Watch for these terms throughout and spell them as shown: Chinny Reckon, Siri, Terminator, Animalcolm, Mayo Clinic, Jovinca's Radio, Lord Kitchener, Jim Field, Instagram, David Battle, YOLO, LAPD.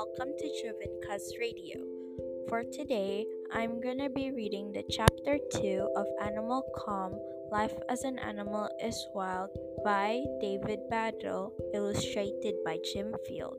Welcome to Jovinca's Radio. For today, I'm gonna be reading the Chapter 2 of Animalcolm, Life as an Animal is Wild by David Battle, illustrated by Jim Field.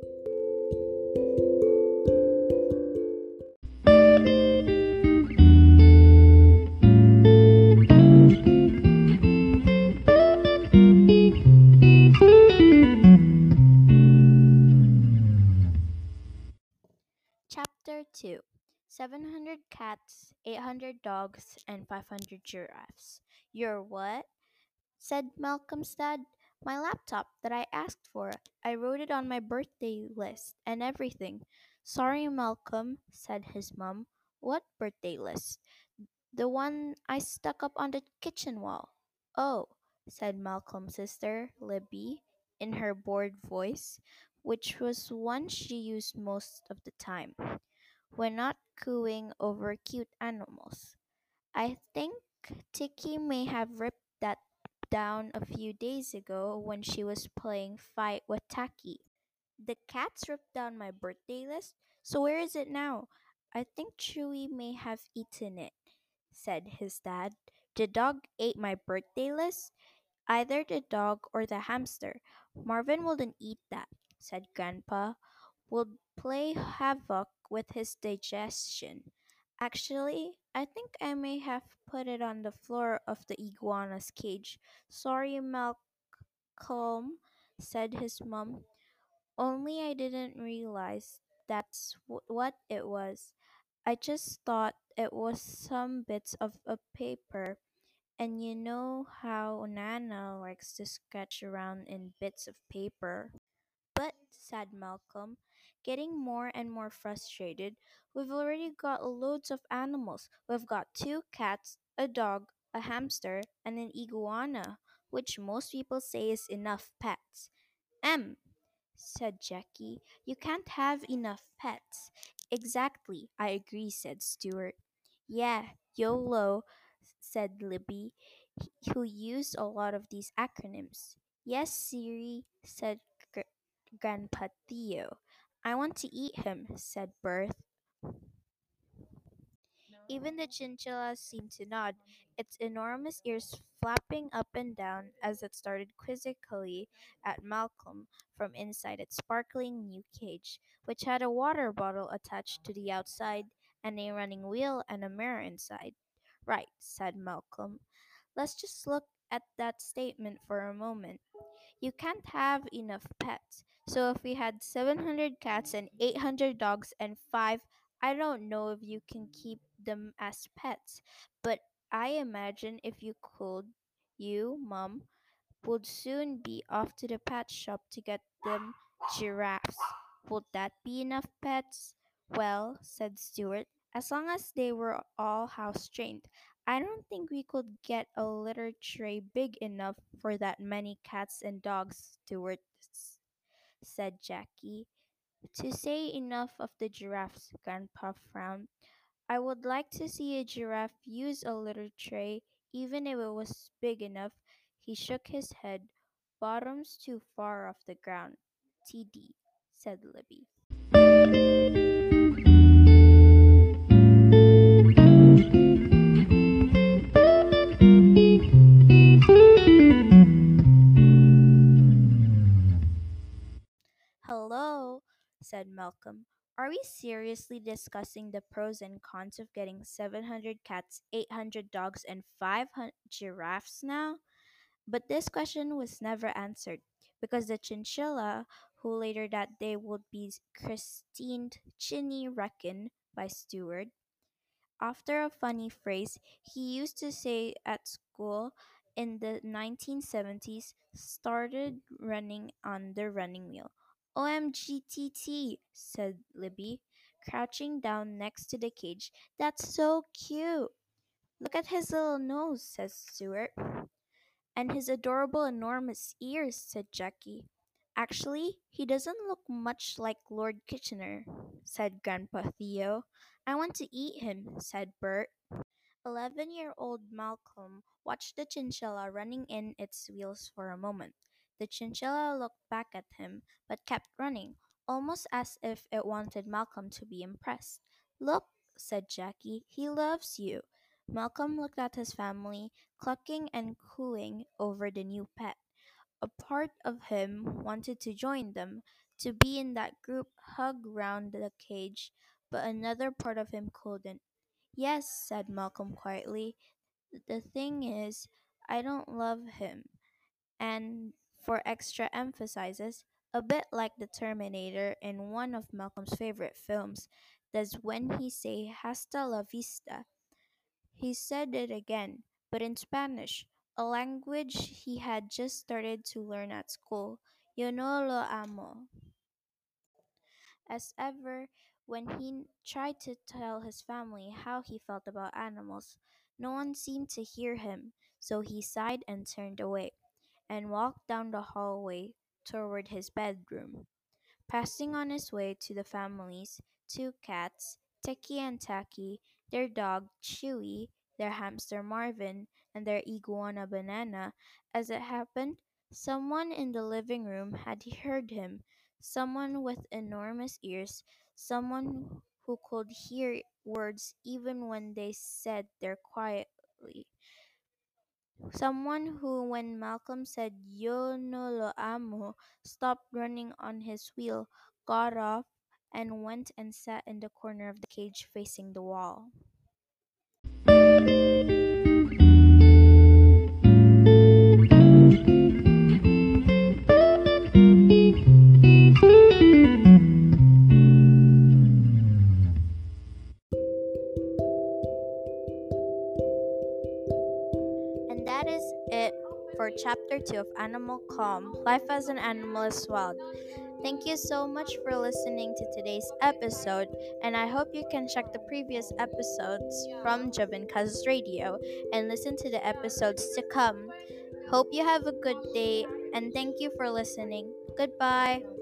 Chapter 2. 700 cats, 800 dogs, and 500 giraffes. Your what? Said Malcolm's dad. My laptop that I asked for. I wrote it on my birthday list and everything. Sorry, Malcolm, said his mum. What birthday list? The one I stuck up on the kitchen wall. Oh, said Malcolm's sister, Libby, in her bored voice, which was one she used most of the time. We're not cooing over cute animals. I think Tiki may have ripped that down a few days ago when she was playing fight with Taki. The cats ripped down my birthday list, so where is it now? I think Chewy may have eaten it, said his dad. The dog ate my birthday list? Either the dog or the hamster. Marvin wouldn't eat that, said Grandpa. Would play havoc with his digestion. Actually, I think I may have put it on the floor of the iguana's cage. Sorry, Malcolm, said his mum. Only I didn't realize that's what it was. I just thought it was some bits of a paper. And you know how Nana likes to scratch around in bits of paper. But, said Malcolm, getting more and more frustrated, we've already got loads of animals. We've got 2 cats, a dog, a hamster, and an iguana, which most people say is enough pets. Said Jackie, you can't have enough pets. Exactly, I agree, said Stuart. Yeah, YOLO, said Libby, who used a lot of these acronyms. Yes, Siri, said Grandpa Theo. I want to eat him, said Berth. Even the chinchilla seemed to nod, its enormous ears flapping up and down as it stared quizzically at Malcolm from inside its sparkling new cage, which had a water bottle attached to the outside and a running wheel and a mirror inside. Right, said Malcolm. Let's just look at that statement for a moment. You can't have enough pets. So if we had 700 cats and 800 dogs and 5, I don't know if you can keep them as pets. But I imagine if you could, you, Mom, would soon be off to the pet shop to get them giraffes. Would that be enough pets? Well, said Stuart, as long as they were all house-trained. I don't think we could get a litter tray big enough for that many cats and dogs, Stuart, said Jackie. To say enough of the giraffes, Grandpa frowned. I would like to see a giraffe use a litter tray, even if it was big enough. He shook his head. Bottom's too far off the ground. TD, said Libby. Said Malcolm. Are we seriously discussing the pros and cons of getting 700 cats, 800 dogs, and 500 giraffes now? But this question was never answered, because the chinchilla, who later that day would be christened Chinny Reckon by Stuart, after a funny phrase he used to say at school in the 1970s, started running on the running wheel. OMGTT, said Libby, crouching down next to the cage. That's so cute. Look at his little nose, said Stuart. And his adorable, enormous ears, said Jackie. Actually, he doesn't look much like Lord Kitchener, said Grandpa Theo. I want to eat him, said Bert. 11-year-old Malcolm watched the chinchilla running in its wheels for a moment. The chinchilla looked back at him, but kept running. almost as if it wanted Malcolm to be impressed. "Look," said Jackie, "he loves you." Malcolm looked at his family, clucking and cooing over the new pet. A part of him wanted to join them, to be in that group hug round the cage, but another part of him couldn't. "Yes," said Malcolm quietly, "the thing is, I don't love him." And, for extra emphasis, a bit like the Terminator in one of Malcolm's favorite films, does when he say hasta la vista. He said it again, but in Spanish, a language he had just started to learn at school. "Yo no lo amo." As ever, when he tried to tell his family how he felt about animals, no one seemed to hear him, so he sighed and turned away, and walked down the hallway toward his bedroom. Passing on his way to the family's, two cats, Tiki and Taki, their dog Chewy, their hamster Marvin, and their iguana Banana. As it happened, someone in the living room had heard him, someone with enormous ears, someone who could hear words even when they said them quietly, someone who, when Malcolm said "Yo no lo amo," stopped running on his wheel, got off, and went and sat in the corner of the cage facing the wall. And that is it for Chapter 2 of Animalcolm, Life as an Animal is Wild. Thank you so much for listening to today's episode, and I hope you can check the previous episodes from Jovinca's Radio and listen to the episodes to come. Hope you have a good day, and thank you for listening. Goodbye.